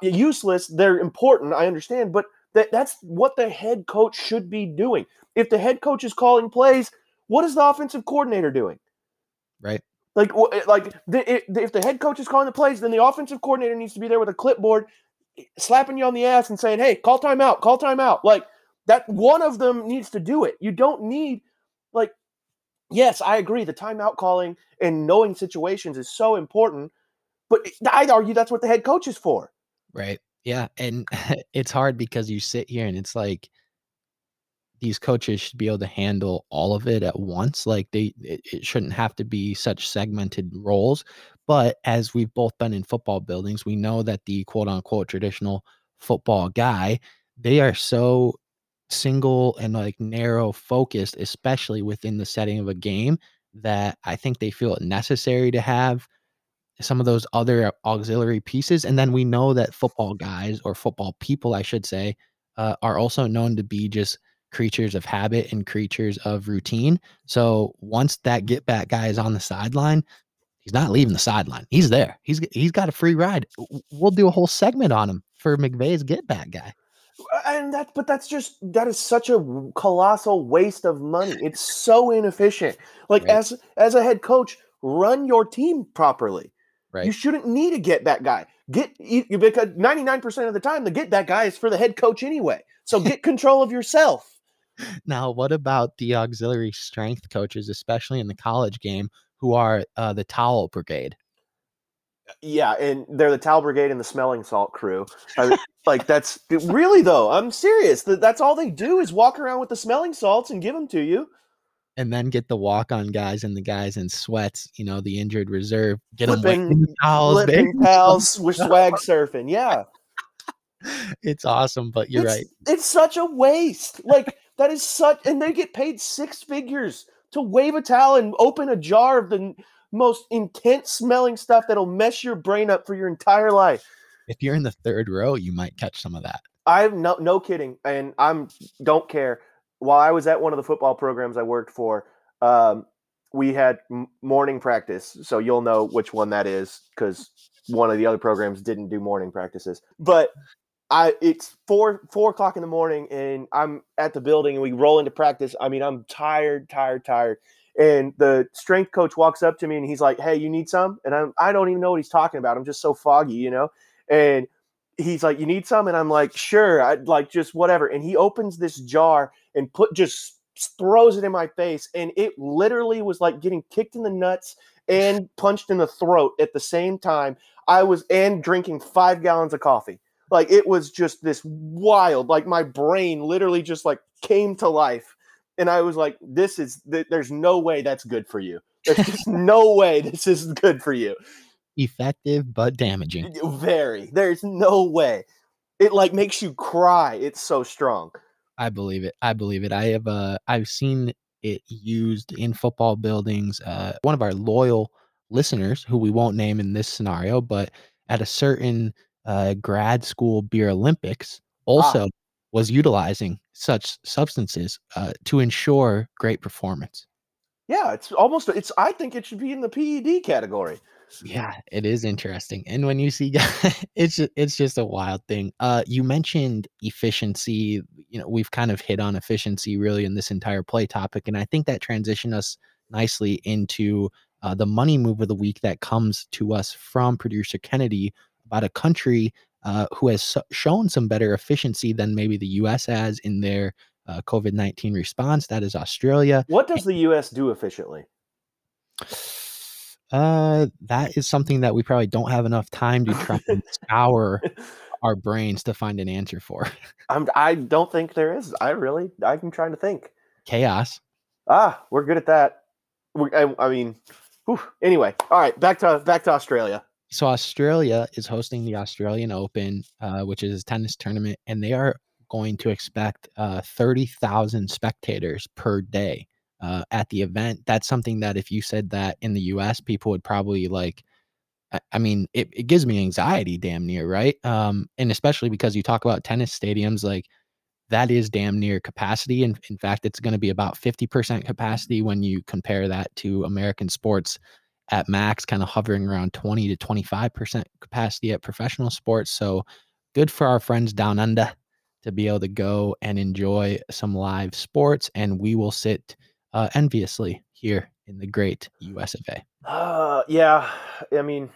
useless. They're important. I understand, but that that's what the head coach should be doing. If the head coach is calling plays, what is the offensive coordinator doing? Right. Like, like the, if the head coach is calling the plays, then the offensive coordinator needs to be there with a clipboard slapping you on the ass and saying, hey, call timeout, call timeout. Like, that one of them needs to do it. You don't need, like, yes, I agree. The timeout calling and knowing situations is so important, but I'd argue that's what the head coach is for. Right. Yeah. And it's hard because you sit here and it's like, these coaches should be able to handle all of it at once. Like they, it, it shouldn't have to be such segmented roles. But as we've both been in football buildings, we know that the quote unquote traditional football guy, they are so single and like narrow focused, especially within the setting of a game, that I think they feel it necessary to have some of those other auxiliary pieces. And then we know that football guys, or football people, I should say, uh, are also known to be just creatures of habit and creatures of routine. So once that get back guy is on the sideline, he's not leaving the sideline. He's there. He's he's got a free ride. We'll do a whole segment on him for McVay's get back guy. And that, but that's just, that is such a colossal waste of money. It's so inefficient. Like, right. as as a head coach, run your team properly. Right. You shouldn't need a get back guy. Get you, because ninety-nine percent of the time the get back guy is for the head coach anyway. So get control of yourself. Now, what about the auxiliary strength coaches, especially in the college game, who are uh, the towel brigade? Yeah, and they're the towel brigade and the smelling salt crew. I mean, like, that's really, though, I'm serious. That's all they do is walk around with the smelling salts and give them to you. And then get the walk-on guys and the guys in sweats, you know, the injured reserve. Get flipping, them the towels. Flipping towels with swag surfing, yeah. It's awesome, but you're it's, right. It's such a waste. Like, that is such, and they get paid six figures to wave a towel and open a jar of the most intense smelling stuff that'll mess your brain up for your entire life. If you're in the third row, you might catch some of that. I'm no, no kidding. And I'm don't care. While I was at one of the football programs I worked for, um, we had m- morning practice. So you'll know which one that is, because one of the other programs didn't do morning practices, but I, it's four, four o'clock in the morning and I'm at the building and we roll into practice. I mean, I'm tired, tired, tired. And the strength coach walks up to me and he's like, hey, you need some? And I'm, I don't even know what he's talking about. I'm just so foggy, you know? And he's like, you need some? And I'm like, sure. I'd like just whatever. And he opens this jar and put, just throws it in my face. And it literally was like getting kicked in the nuts and punched in the throat at the same time. I was, and drinking five gallons of coffee. Like, it was just this wild, like, my brain literally just like came to life. And I was like, this is, th- there's no way that's good for you. There's just no way this is good for you. Effective, but damaging. Very, there's no way. It like makes you cry. It's so strong. I believe it. I believe it. I have, uh, I've seen it used in football buildings. Uh, one of our loyal listeners, who we won't name in this scenario, but at a certain Uh, grad school beer Olympics also ah. was utilizing such substances uh, to ensure great performance. Yeah, it's almost, it's, I think it should be in the P E D category. Yeah, it is interesting. And when you see, it's just, it's just a wild thing. Uh, you mentioned efficiency. You know, we've kind of hit on efficiency really in this entire play topic. And I think that transitioned us nicely into uh, the money move of the week that comes to us from Producer Kennedy, about a country uh, who has so- shown some better efficiency than maybe the U S has in their uh, COVID nineteen response. That is Australia. What does and, the U S do efficiently? Uh, that is something that we probably don't have enough time to try and scour our brains to find an answer for. I'm, I don't think there is. I really, I'm trying to think. Chaos. Ah, we're good at that. We're, I, I mean, whew. Anyway, all right, back to back to Australia. So Australia is hosting the Australian Open, uh, which is a tennis tournament, and they are going to expect uh, thirty thousand spectators per day uh, at the event. That's something that if you said that in the U S, people would probably like, I, I mean, it, it gives me anxiety damn near, right? Um, and especially because you talk about tennis stadiums, like that is damn near capacity. And in, in fact, it's going to be about fifty percent capacity when you compare that to American sports at max, kind of hovering around twenty to twenty-five percent capacity at professional sports. So good for our friends down under to be able to go and enjoy some live sports. And we will sit uh, enviously here in the great U S of A. Uh, yeah. I mean,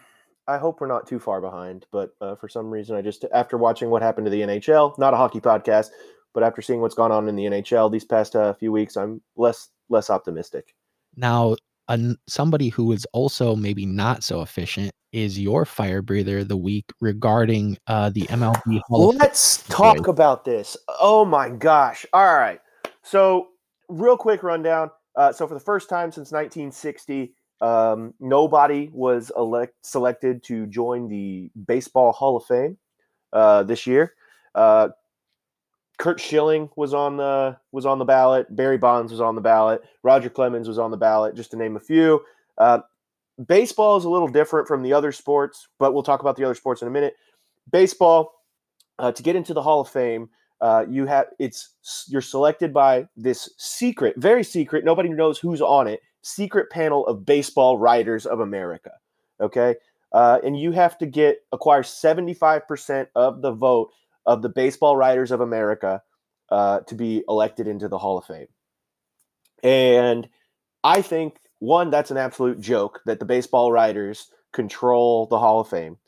I hope we're not too far behind, but uh, for some reason, I just, after watching what happened to the N H L, not a hockey podcast, but after seeing what's gone on in the N H L these past uh, few weeks, I'm less less optimistic. Now, an, somebody who is also maybe not so efficient is your fire breather of the week regarding uh, the M L B Hall of Fame. Let's talk about this. Oh my gosh. All right. So real quick rundown. Uh, so for the first time since nineteen sixty, um, nobody was elect selected to join the Baseball Hall of Fame uh, this year. Uh, Curt Schilling was on the was on the ballot. Barry Bonds was on the ballot. Roger Clemens was on the ballot, just to name a few. Uh, baseball is a little different from the other sports, but we'll talk about the other sports in a minute. Baseball, uh, to get into the Hall of Fame, uh, you have it's you're selected by this secret, very secret, nobody knows who's on it, secret panel of Baseball Writers of America. Okay, uh, and you have to get acquire seventy-five percent of the vote of the Baseball Writers of America uh, to be elected into the Hall of Fame. And I think, one, that's an absolute joke that the baseball writers control the Hall of Fame.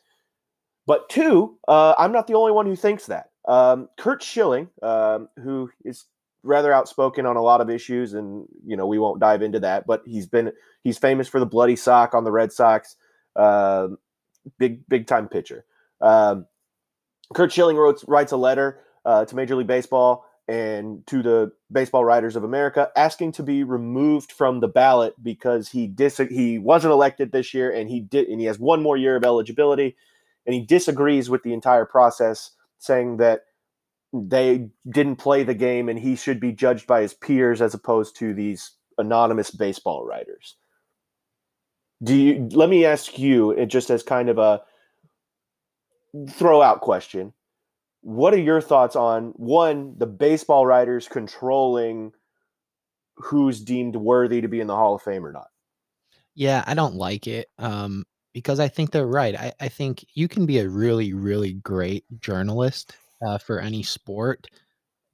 But two, uh, I'm not the only one who thinks that. Um, Curt Schilling, um, who is rather outspoken on a lot of issues, and you know we won't dive into that, but he's been he's famous for the bloody sock on the Red Sox, uh, big big time pitcher. Um, Curt Schilling wrote, writes a letter uh, to Major League Baseball and to the Baseball Writers of America asking to be removed from the ballot because he dis- he wasn't elected this year and he did and he has one more year of eligibility, and he disagrees with the entire process, saying that they didn't play the game and he should be judged by his peers as opposed to these anonymous baseball writers. Do you, let me ask you, it just as kind of a throw out question. What are your thoughts on, one, the baseball writers controlling who's deemed worthy to be in the Hall of Fame or not? Yeah, I don't like it um, because I think they're right. I, I think you can be a really, really great journalist uh, for any sport,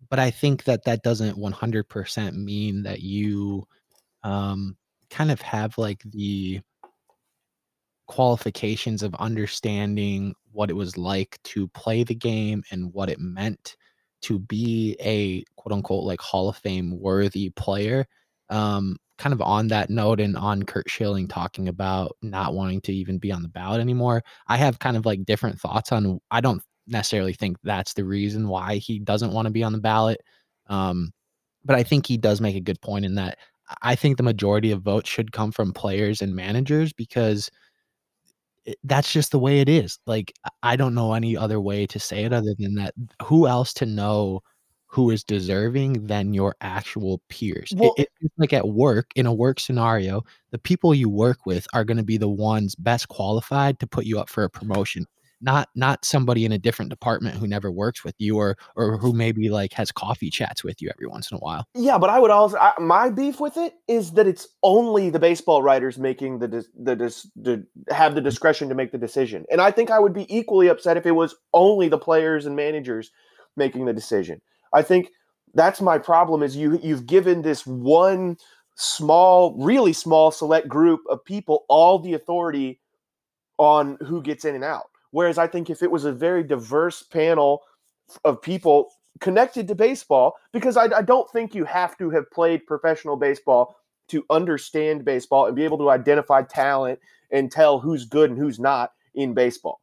but I think that that doesn't one hundred percent mean that you um, kind of have like the qualifications of understanding what it was like to play the game and what it meant to be a quote unquote like Hall of Fame worthy player. Um, kind of on that note and on Curt Schilling talking about not wanting to even be on the ballot anymore, I have kind of like different thoughts on, I don't necessarily think that's the reason why he doesn't want to be on the ballot. Um, but I think he does make a good point in that I think the majority of votes should come from players and managers because that's just the way it is. Like, I don't know any other way to say it other than that. Who else to know who is deserving than your actual peers? Well, it, it's like at work, in a work scenario, the people you work with are going to be the ones best qualified to put you up for a promotion, not not somebody in a different department who never works with you or or who maybe like has coffee chats with you every once in a while. Yeah, but I would also I, my beef with it is that it's only the baseball writers making the the, the the have the discretion to make the decision. And I think I would be equally upset if it was only the players and managers making the decision. I think that's my problem is you you've given this one small, really small select group of people all the authority on who gets in and out. Whereas I think if it was a very diverse panel of people connected to baseball, because I, I don't think you have to have played professional baseball to understand baseball and be able to identify talent and tell who's good and who's not in baseball.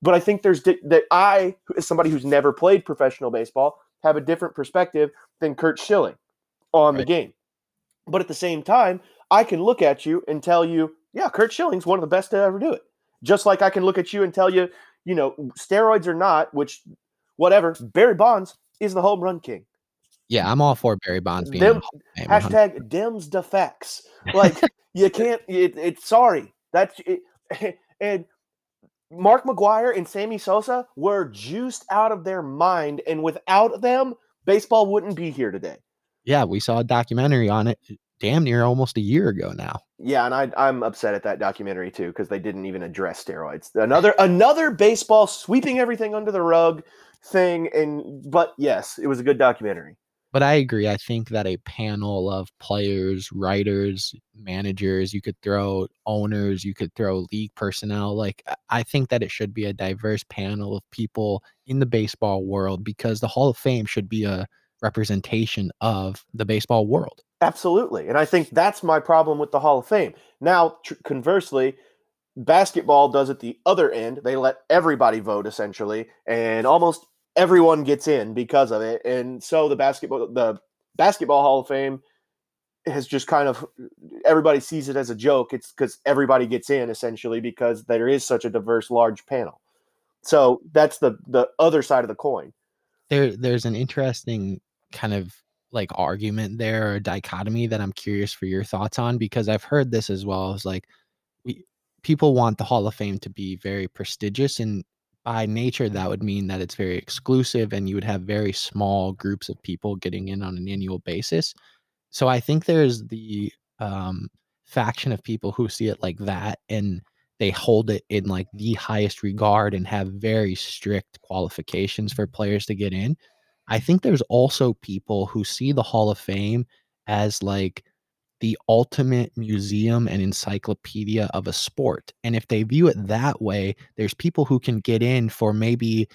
But I think there's di- that I, as somebody who's never played professional baseball, have a different perspective than Curt Schilling on right. the game. But at the same time, I can look at you and tell you, yeah, Curt Schilling's one of the best to ever do it. Just like I can look at you and tell you, you know, steroids or not, which, whatever, Barry Bonds is the home run king. Yeah, I'm all for Barry Bonds being Dem- the hashtag Dems da facts. Like, you can't, it's it, sorry. That's it. And Mark McGwire and Sammy Sosa were juiced out of their mind, and without them, baseball wouldn't be here today. Yeah, we saw a documentary on it damn near almost a year ago now. Yeah, and I, I'm upset at that documentary, too, because they didn't even address steroids. Another another baseball sweeping everything under the rug thing. And but, yes, it was a good documentary. But I agree. I think that a panel of players, writers, managers, you could throw owners, you could throw league personnel. Like, I think that it should be a diverse panel of people in the baseball world, because the Hall of Fame should be a representation of the baseball world. Absolutely. And I think that's my problem with the Hall of Fame. Now, tr- conversely, basketball does at the other end. They let everybody vote, essentially, and almost everyone gets in because of it. And so the basketball, the basketball Hall of Fame has just kind of, everybody sees it as a joke. It's because everybody gets in, essentially, because there is such a diverse, large panel. So that's the, the other side of the coin. There, there's an interesting kind of like argument there, or dichotomy, that I'm curious for your thoughts on, because I've heard this as well. It's like, we, people want the Hall of Fame to be very prestigious, and by nature, that would mean that it's very exclusive and you would have very small groups of people getting in on an annual basis. So I think there's the um, faction of people who see it like that, and they hold it in like the highest regard and have very strict qualifications for players to get in. I think there's also people who see the Hall of Fame as like the ultimate museum and encyclopedia of a sport. And if they view it that way, there's people who can get in for maybe,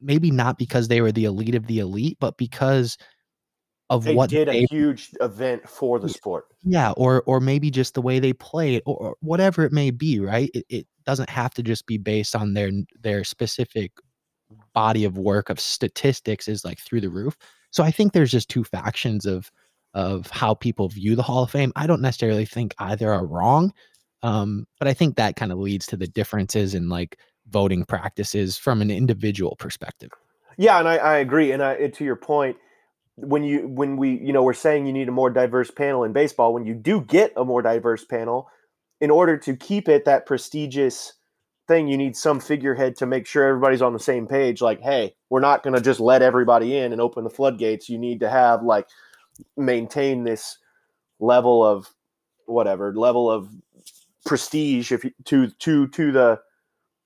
maybe not because they were the elite of the elite, but because of they what did they did a huge event for the sport. Yeah. Or, or maybe just the way they played, or, or whatever it may be, right? It, it doesn't have to just be based on their, their specific body of work of statistics is like through the roof. So I think there's just two factions of, of how people view the Hall of Fame. I don't necessarily think either are wrong, um, but I think that kind of leads to the differences in like voting practices from an individual perspective. Yeah, and I, I agree. And I, to your point, when you when we you know we're saying you need a more diverse panel in baseball, when you do get a more diverse panel, in order to keep it that prestigious thing, you need some figurehead to make sure everybody's on the same page. Like, hey, we're not going to just let everybody in and open the floodgates. You need to have like maintain this level of whatever level of prestige if you, to to to the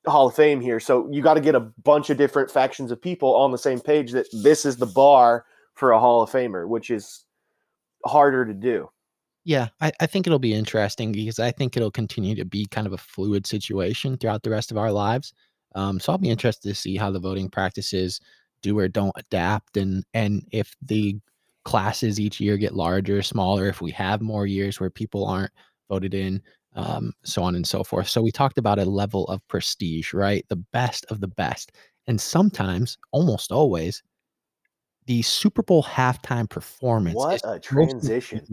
Hall of Fame here. So you got to get a bunch of different factions of people on the same page that this is the bar for a Hall of Famer, which is harder to do. Yeah, I, I think it'll be interesting, because I think it'll continue to be kind of a fluid situation throughout the rest of our lives. Um, so I'll be interested to see how the voting practices do or don't adapt, and and if the classes each year get larger, smaller, if we have more years where people aren't voted in, um, so on and so forth. So we talked about a level of prestige, right? The best of the best. And sometimes, almost always, the Super Bowl halftime performance. What a transition.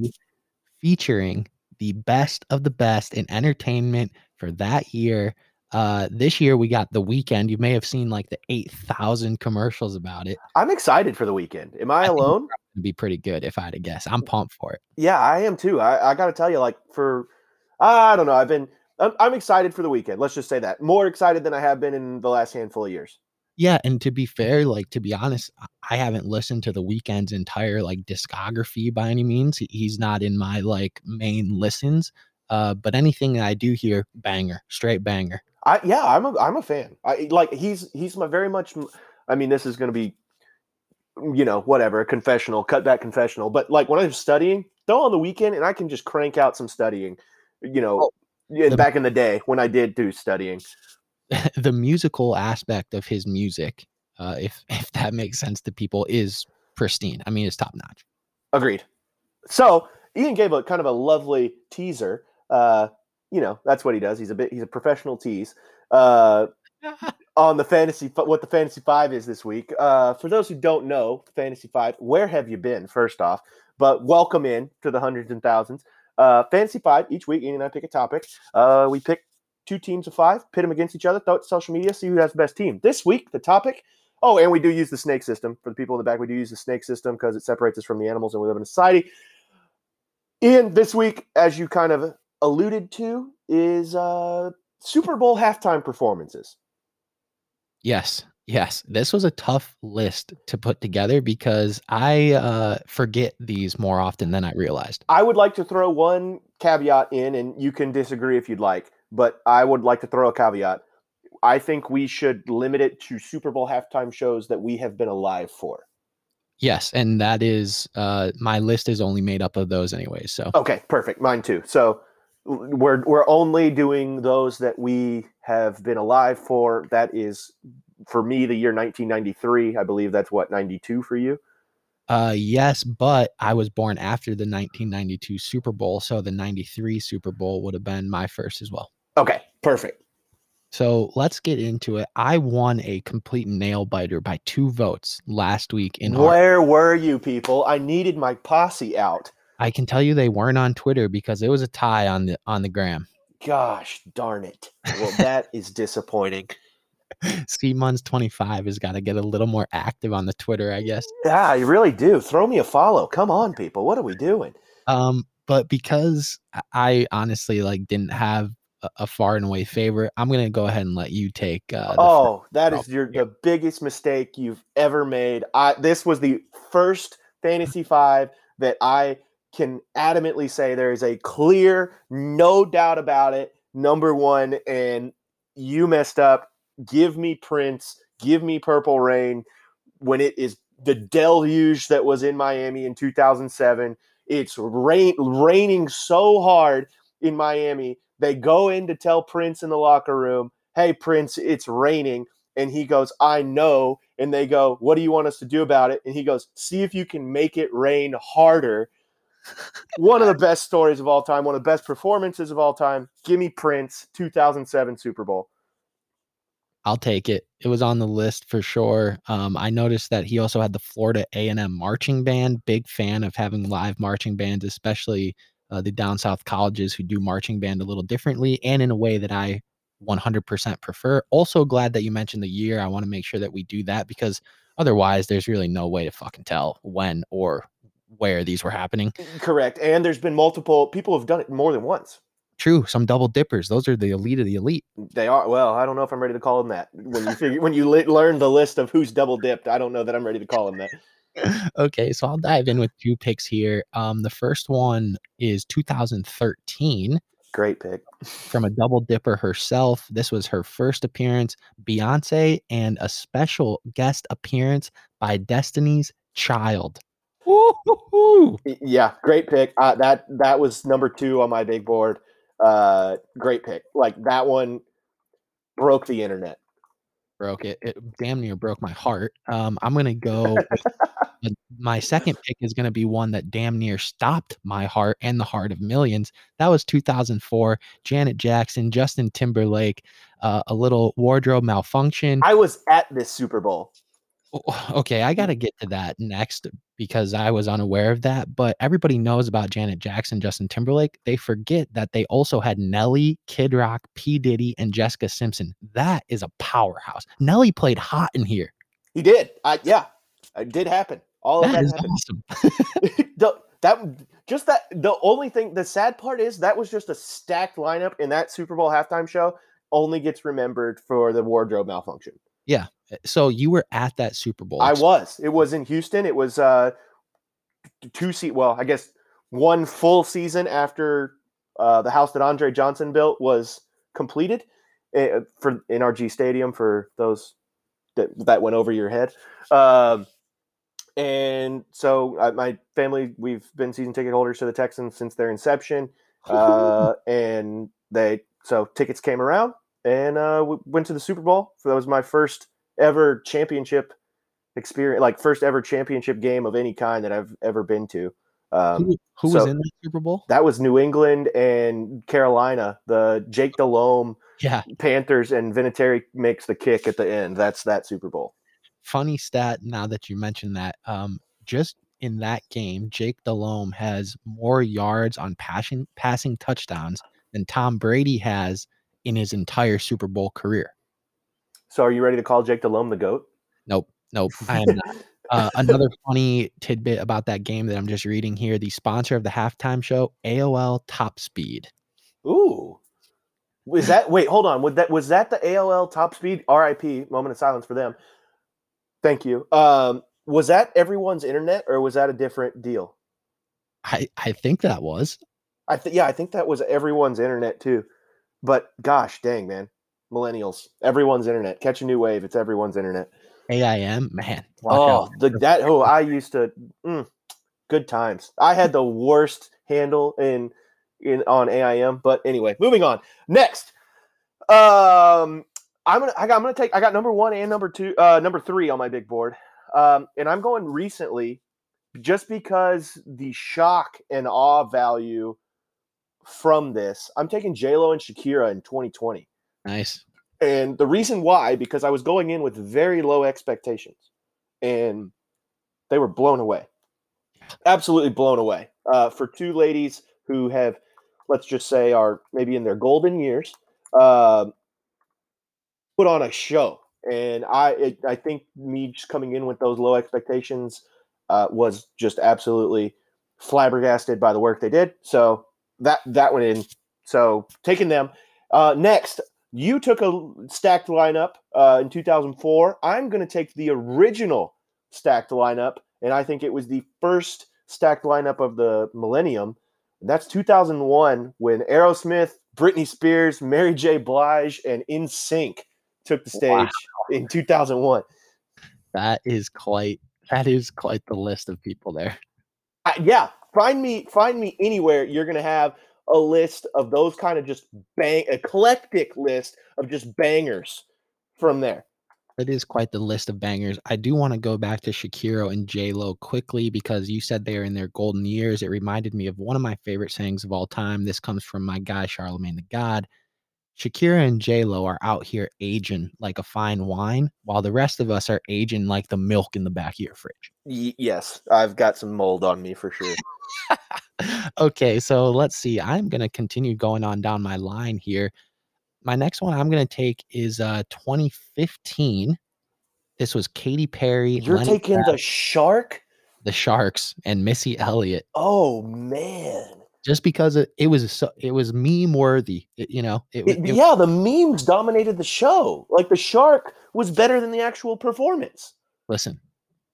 Featuring the best of the best in entertainment for that year. Uh, this year we got The Weeknd. You may have seen like the eight thousand commercials about it. I'm excited for The Weeknd. Am I, I alone? It'd be pretty good if I had to guess. I'm pumped for it. Yeah, I am too. I, I got to tell you, like for, I don't know. I've been, I'm, I'm excited for The Weeknd. Let's just say that. More excited than I have been in the last handful of years. Yeah. And to be fair, like, to be honest, I haven't listened to The Weeknd's entire like discography by any means. He, he's not in my like main listens, uh, but anything I do hear, banger, straight banger. I, yeah, I'm a, I'm a fan. I like, he's, he's my very much, I mean, this is going to be, you know, whatever, confessional, cutback confessional. But like when I'm studying, though, on The Weeknd, and I can just crank out some studying, you know, oh, the, back in the day when I did do studying. The musical aspect of his music, uh, if, if that makes sense to people, is pristine. I mean, it's top notch. Agreed. So Ian gave a kind of a lovely teaser, uh, you know, that's what he does. He's a bit, he's a professional tease, uh, on the fantasy, what the fantasy five is this week. Uh, for those who don't know fantasy five, where have you been first off, but welcome in to the hundreds and thousands, uh, fantasy five each week. Ian and I pick a topic. Uh, we pick two teams of five, pit them against each other, throw it to social media, see who has the best team this week, the topic. Oh, and we do use the snake system for the people in the back. We do use the snake system because it separates us from the animals and we live in a society. Ian, this week, as you kind of alluded to, is uh Super Bowl halftime performances. Yes. Yes. This was a tough list to put together because I uh, forget these more often than I realized. I would like to throw one caveat in, and you can disagree if you'd like, but I would like to throw a caveat. I think we should limit it to Super Bowl halftime shows that we have been alive for. Yes, and that is uh, my list is only made up of those anyway. So okay, perfect. Mine too. So we're we're only doing those that we have been alive for. That is for me the year nineteen ninety-three. I believe that's what ninety-two for you. Uh, yes, but I was born after the nineteen ninety-two Super Bowl, so the ninety-three Super Bowl would have been my first as well. Okay, perfect. So let's get into it. I won a complete nail biter by two votes last week. In Where our- were you people? I needed my posse out. I can tell you they weren't on Twitter because it was a tie on the, on the gram. Gosh, darn it. Well, that is disappointing. C Muns twenty-five has got to get a little more active on the Twitter, I guess. Yeah, you really do. Throw me a follow. Come on, people. What are we doing? Um, but because I honestly like didn't have a far and away favorite, I'm going to go ahead and let you take. Uh, oh, that is your the biggest mistake you've ever made. I, this was the first Fantasy Five that I can adamantly say there is a clear, no doubt about it, number one, and you messed up. Give me Prince, give me Purple Rain. When it is the deluge that was in Miami in two thousand seven, it's rain, raining so hard in Miami. They go in to tell Prince in the locker room, hey, Prince, it's raining. And he goes, I know. And they go, what do you want us to do about it? And he goes, see if you can make it rain harder. One of the best stories of all time, one of the best performances of all time. Give me Prince, two thousand seven Super Bowl. I'll take it. It was on the list for sure. Um, I noticed that he also had the Florida A and M marching band. Big fan of having live marching bands, especially uh, the down south colleges who do marching band a little differently and in a way that I one hundred percent prefer. Also glad that you mentioned the year. I want to make sure that we do that because otherwise there's really no way to fucking tell when or where these were happening. Correct. And there's been multiple people have done it more than once. True. Some double dippers. Those are the elite of the elite. They are. Well, I don't know if I'm ready to call them that. When you figure, when you li- learn the list of who's double dipped, I don't know that I'm ready to call them that. Okay. So I'll dive in with two picks here. Um, the first one is two thousand thirteen. Great pick. From a double dipper herself. This was her first appearance, Beyonce, and a special guest appearance by Destiny's Child. Woo-hoo-hoo. Yeah. Great pick. Uh, that, that was number two on my big board. Uh, great pick. Like that one broke the internet. Broke it. It damn near broke my heart. Um, I'm going to go. With, my second pick is going to be one that damn near stopped my heart and the heart of millions. That was two thousand four. Janet Jackson, Justin Timberlake, uh, a little wardrobe malfunction. I was at this Super Bowl. Okay, I got to get to that next because I was unaware of that. But everybody knows about Janet Jackson, Justin Timberlake. They forget that they also had Nelly, Kid Rock, P. Diddy, and Jessica Simpson. That is a powerhouse. Nelly played hot in here. He did. I, yeah, it did happen. All of that, that is happened. Awesome. the, that, just that, the only thing, the sad part is that was just a stacked lineup, and that Super Bowl halftime show only gets remembered for the wardrobe malfunction. Yeah. So you were at that Super Bowl. I was. It was in Houston. It was uh, two seat. Well, I guess one full season after uh, the house that Andre Johnson built was completed uh, for N R G Stadium. For those that that went over your head, um, and so I, my family, we've been season ticket holders to the Texans since their inception, uh, and they so tickets came around. And uh, we went to the Super Bowl. So that was my first ever championship experience, like first ever championship game of any kind that I've ever been to. Um, who who so was in the Super Bowl? That was New England and Carolina. The Jake Delhomme yeah. Panthers and Vinatieri makes the kick at the end. That's that Super Bowl. Funny stat now that you mentioned that. Um, just in that game, Jake Delhomme has more yards on passing, passing touchdowns than Tom Brady has in his entire Super Bowl career. So are you ready to call Jake Delhomme the GOAT? Nope. Nope. I am not. Uh, another funny tidbit about that game that I'm just reading here, the sponsor of the halftime show, A O L Top Speed. Ooh. Is that, wait, hold on. Would that, was that the A O L Top Speed? R I P, moment of silence for them. Thank you. Um, was that everyone's internet or was that a different deal? I, I think that was. I th- Yeah, I think that was everyone's internet too. But gosh, dang, man, millennials, everyone's internet, catch a new wave. It's everyone's internet. K I M, man. Oh, the, that who oh, I used to. Mm, good times. I had the worst handle in in on A I M. But anyway, moving on. Next, um, I'm gonna I got I'm gonna take I got number one and number two, uh, number three on my big board, um, and I'm going recently, just because the shock and awe value from this. I'm taking J Lo and Shakira in twenty twenty. Nice. And the reason why, because I was going in with very low expectations, and they were blown away. Absolutely blown away. Uh, for two ladies who have, let's just say, are maybe in their golden years, uh, put on a show. And I it, I think me just coming in with those low expectations uh, was just absolutely flabbergasted by the work they did. So that, that went in. So taking them. Uh, next. You took a stacked lineup uh, in two thousand four. I'm going to take the original stacked lineup, and I think it was the first stacked lineup of the millennium. And that's two thousand one, when Aerosmith, Britney Spears, Mary J. Blige, and N Sync took the stage. Wow. In two thousand one. That is quite. That is quite the list of people there. Uh, yeah, find me, find me anywhere. You're going to have a list of those kind of just bang eclectic list of just bangers from there. That is quite the list of bangers. I do want to go back to Shakira and J Lo quickly, because you said they're in their golden years. It reminded me of one of my favorite sayings of all time. This comes from my guy, Charlemagne the God. Shakira and J Lo are out here aging like a fine wine, while the rest of us are aging like the milk in the back of your fridge. Y- yes, I've got some mold on me for sure. Okay, so let's see. I'm going to continue going on down my line here. My next one I'm going to take is uh, twenty fifteen. This was Katy Perry. You're Lenny taking Pratt, the Shark? The Sharks and Missy Elliott. Oh, man. Just because it, it was so, it was meme worthy, it, you know. It, it, it, yeah, the memes dominated the show. Like the Shark was better than the actual performance. Listen,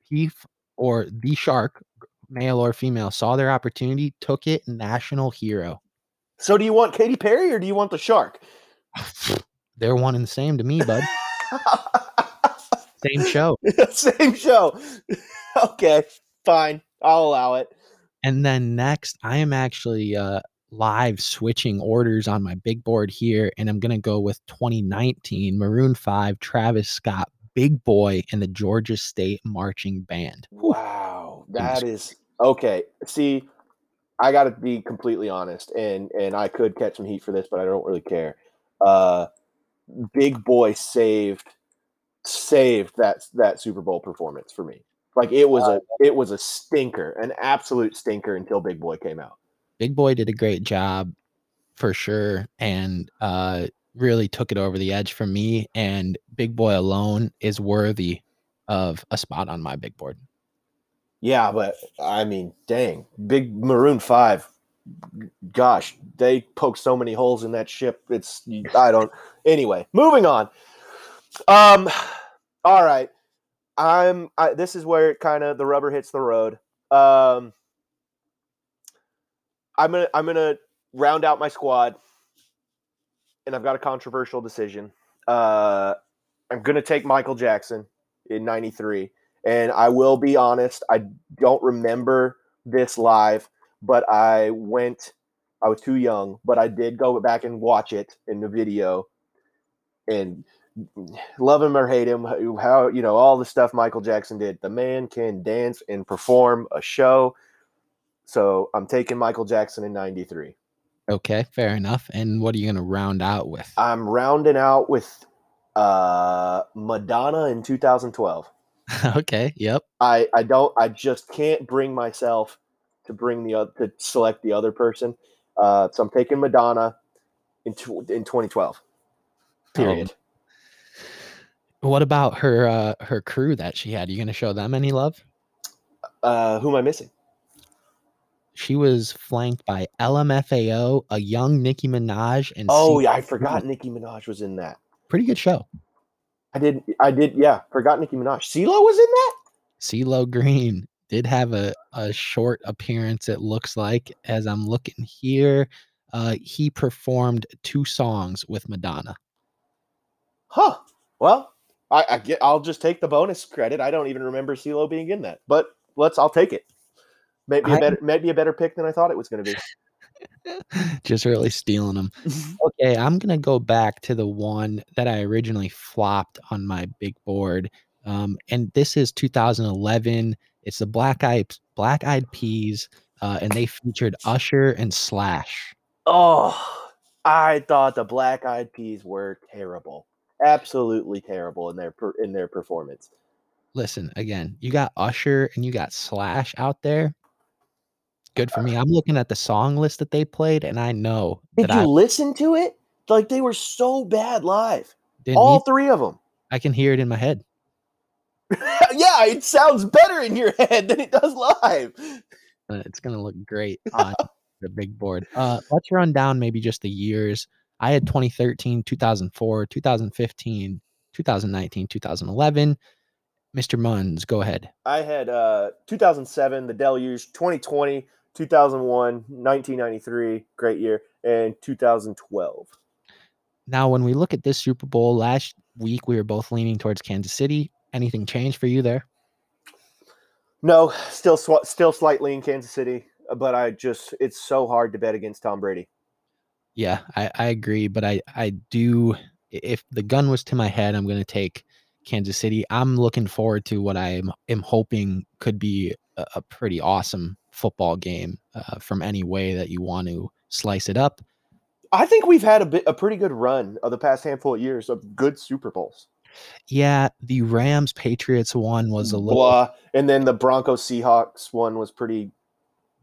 he or the Shark, male or female, saw their opportunity, took it, national hero. So do you want Katy Perry or do you want the Shark? They're one and the same to me, bud. Same show. Same show. Okay, fine. I'll allow it. And then next, I am actually uh, live switching orders on my big board here, and I'm going to go with twenty nineteen, Maroon five, Travis Scott, Big Boy, and the Georgia State Marching Band. Wow, that is – okay. See, I got to be completely honest, and, and I could catch some heat for this, but I don't really care. Uh, Big Boy saved saved that that Super Bowl performance for me. Like it was a it was a stinker, an absolute stinker until Big Boy came out. Big Boy did a great job for sure, and uh, really took it over the edge for me. And Big Boy alone is worthy of a spot on my big board. Yeah, but I mean, dang, Big Maroon Five. Gosh, they poked so many holes in that ship. It's I don't. Anyway, moving on. Um, all right. I'm. I, this is where it kind of the rubber hits the road. Um, I'm gonna. I'm gonna round out my squad, and I've got a controversial decision. Uh, I'm gonna take Michael Jackson in ninety-three, and I will be honest. I don't remember this live, but I went. I was too young, but I did go back and watch it in the video, and. Love him or hate him, how you know all the stuff Michael Jackson did. The man can dance and perform a show. So I'm taking Michael Jackson in ninety-three. Okay, fair enough. And what are you going to round out with? I'm rounding out with uh, Madonna in two thousand twelve. Okay, yep. I, I don't. I just can't bring myself to bring the other to select the other person. Uh, so I'm taking Madonna in in twenty twelve. Period. Um, What about her uh, her crew that she had? Are you going to show them any love? Uh, who am I missing? She was flanked by L M F A O, a young Nicki Minaj, and oh C- yeah, I forgot Nicki Minaj was in that. Pretty good show. I did, I did, yeah, forgot Nicki Minaj. CeeLo was in that. CeeLo Green did have a a short appearance. It looks like as I'm looking here, uh, he performed two songs with Madonna. Huh. Well. I, I get, I'll just take the bonus credit. I don't even remember CeeLo being in that, but let's, I'll take it. Maybe a better, maybe a better pick than I thought it was going to be. Just really stealing them. Okay, I'm going to go back to the one that I originally flopped on my big board. Um, and this is two thousand eleven. It's the Black Eyed, Black Eyed Peas, uh, and they featured Usher and Slash. Oh, I thought the Black Eyed Peas were terrible. Absolutely terrible in their per, in their performance. Listen, again, you got Usher and you got Slash out there. Good for me. I'm looking at the song list that they played, and I know. Did that you I, listen to it? Like, they were so bad live. All three of them. I can hear it in my head. Yeah, it sounds better in your head than it does live. Uh, it's going to look great on the big board. Uh, let's run down maybe just the years. I had twenty thirteen, two thousand four, two thousand fifteen, two thousand nineteen, two thousand eleven. Mister Munns, go ahead. I had uh, two thousand seven, The Deluge, twenty twenty, two thousand one, nineteen ninety-three, great year, and two thousand twelve. Now, when we look at this Super Bowl, last week we were both leaning towards Kansas City. Anything changed for you there? No, still sw- still slightly in Kansas City, but I just it's so hard to bet against Tom Brady. Yeah, I, I agree, but I, I do – if the gun was to my head, I'm going to take Kansas City. I'm looking forward to what I am, am hoping could be a, a pretty awesome football game uh, from any way that you want to slice it up. I think we've had a, bit, a pretty good run of the past handful of years of good Super Bowls. Yeah, the Rams-Patriots one was a little blah, and then the Broncos-Seahawks one was pretty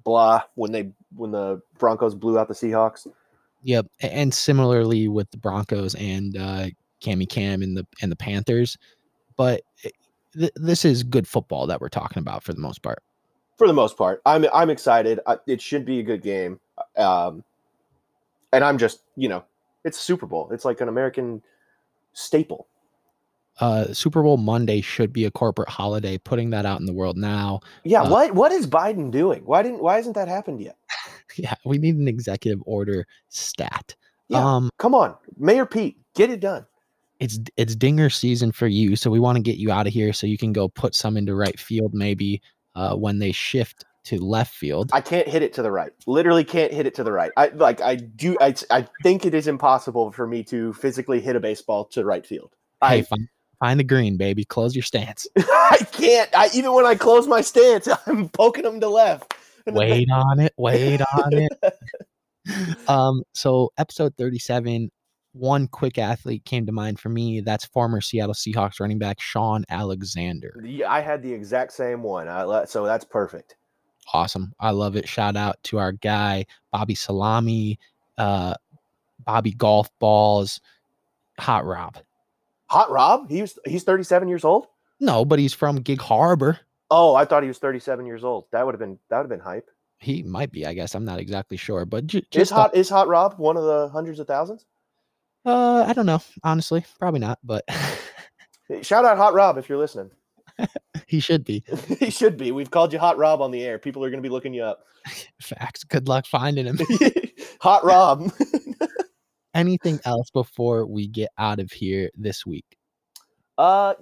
blah when they when the Broncos blew out the Seahawks. Yep, and similarly with the Broncos and uh, Cammy Cam and the and the Panthers, but th- this is good football that we're talking about for the most part. For the most part, I'm I'm excited. I, it should be a good game, um, and I'm just you know it's Super Bowl. It's like an American staple. Uh, Super Bowl Monday should be a corporate holiday, putting that out in the world now. Yeah. Uh, what, what is Biden doing? Why didn't, why hasn't that happened yet? Yeah. We need an executive order stat. Yeah, um, come on, Mayor Pete, get it done. It's, it's dinger season for you. So we want to get you out of here so you can go put some into right field. Maybe, uh, when they shift to left field, I can't hit it to the right. Literally can't hit it to the right. I like, I do. I, I think it is impossible for me to physically hit a baseball to right field. Hey, I, fine. Find the green, baby. Close your stance. I can't. I even when I close my stance, I'm poking them to left. Wait on it. Wait on it. Um. So episode thirty-seven, one quick athlete came to mind for me. That's former Seattle Seahawks running back Sean Alexander. Yeah, I had the exact same one. I, so that's perfect. Awesome. I love it. Shout out to our guy, Bobby Salami, uh, Bobby Golf Balls, Hot Rob. Hot Rob? He was, he's thirty-seven years old? No, but he's from Gig Harbor. Oh, I thought he was thirty-seven years old. That would have been that would have been hype. He might be, I guess. I'm not exactly sure. But j- just is Hot the, is Hot Rob one of the hundreds of thousands? Uh, I don't know. Honestly, probably not. But shout out Hot Rob if you're listening. He should be. He should be. We've called you Hot Rob on the air. People are going to be looking you up. Facts. Good luck finding him. Hot Rob. Anything else before we get out of here this week? Uh,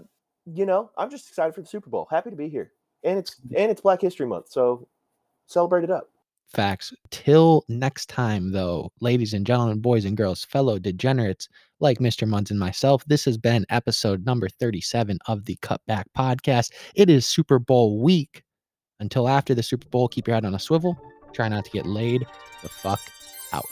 you know, I'm just excited for the Super Bowl. Happy to be here. And it's and it's Black History Month, so celebrate it up. Facts. Till next time, though, ladies and gentlemen, boys and girls, fellow degenerates like Mister Munns and myself, this has been episode number thirty-seven of the Cutback Podcast. It is Super Bowl week. Until after the Super Bowl, keep your head on a swivel. Try not to get laid the fuck out.